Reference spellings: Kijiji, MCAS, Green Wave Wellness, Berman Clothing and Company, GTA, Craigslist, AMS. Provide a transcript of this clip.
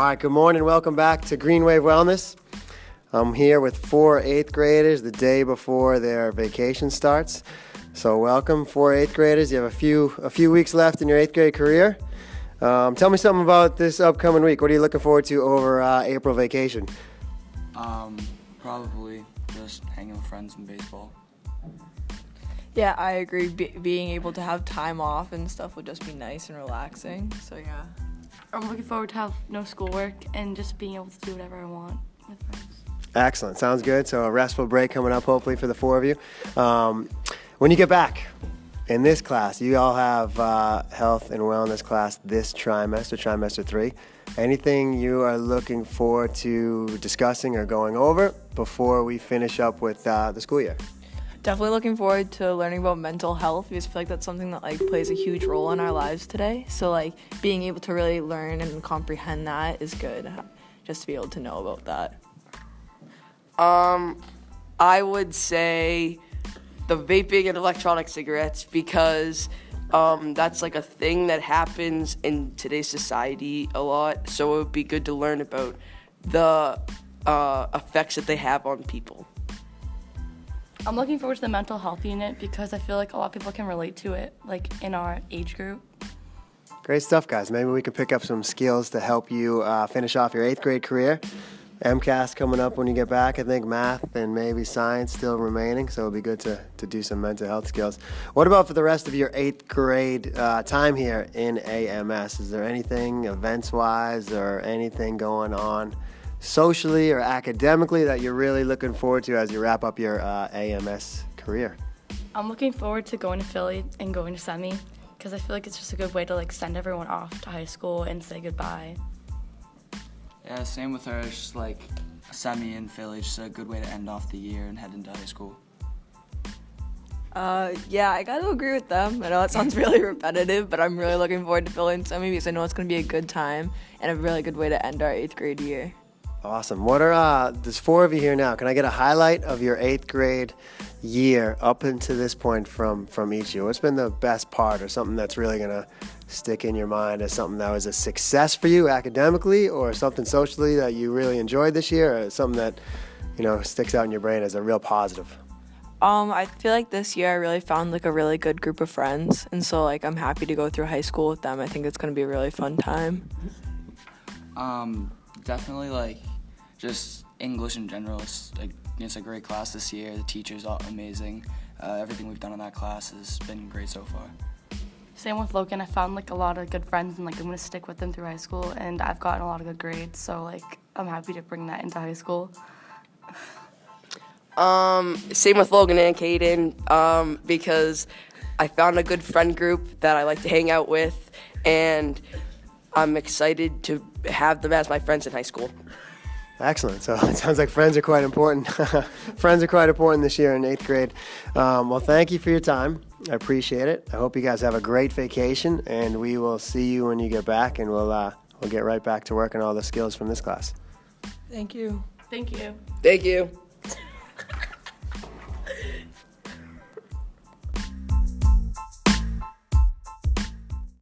All right, good morning. Welcome back to Green Wave Wellness. I'm here with 4 eighth graders the day before their vacation starts. So welcome, 4 eighth graders. You have a few weeks left in your 8th grade career. Tell me something about this upcoming week. What are you looking forward to over April vacation? Probably just hanging with friends and baseball. Yeah, I agree. Being able to have time off and stuff would just be nice and relaxing. So yeah. I'm looking forward to have no schoolwork and just being able to do whatever I want with friends. Excellent. Sounds good. So a restful break coming up hopefully for the 4 of you. When you get back in this class, you all have health and wellness class this trimester 3. Anything you are looking forward to discussing or going over before we finish up with the school year? Definitely looking forward to learning about mental health because I feel like that's something that plays a huge role in our lives today. So being able to really learn and comprehend that is good, just to be able to know about that. I would say the vaping and electronic cigarettes because that's a thing that happens in today's society a lot. So it would be good to learn about the effects that they have on people. I'm looking forward to the mental health unit because I feel like a lot of people can relate to it, in our age group. Great stuff, guys. Maybe we can pick up some skills to help you finish off your 8th grade career. MCAS coming up when you get back, I think, math and maybe science still remaining, so it'll be good to do some mental health skills. What about for the rest of your 8th grade time here in AMS? Is there anything events-wise or anything going on socially or academically that you're really looking forward to as you wrap up your AMS career? I'm looking forward to going to Philly and going to semi because I feel like it's just a good way to send everyone off to high school and say goodbye. Yeah, same with her. It's just semi and Philly, just a good way to end off the year and head into high school. Yeah, I gotta agree with them. I know that sounds really repetitive, but I'm really looking forward to Philly and semi because I know it's gonna be a good time and a really good way to end our 8th grade year. Awesome. What are, there's 4 of you here now. Can I get a highlight of your 8th grade year up until this point from each year? What's been the best part or something that's really going to stick in your mind as something that was a success for you academically or something socially that you really enjoyed this year or something that, sticks out in your brain as a real positive? I feel like this year I really found a really good group of friends. And so I'm happy to go through high school with them. I think it's going to be a really fun time. Definitely just English in general, it's a great class this year. The teachers are amazing. Everything we've done in that class has been great so far. Same with Logan. I found a lot of good friends and I'm gonna stick with them through high school. And I've gotten a lot of good grades, so I'm happy to bring that into high school. Same with Logan and Caden because I found a good friend group that I like to hang out with, and I'm excited to have them as my friends in high school. Excellent. So it sounds like friends are quite important. Friends are quite important this year in 8th grade. Well, thank you for your time. I appreciate it. I hope you guys have a great vacation, and we will see you when you get back, and we'll get right back to work on all the skills from this class. Thank you. Thank you. Thank you.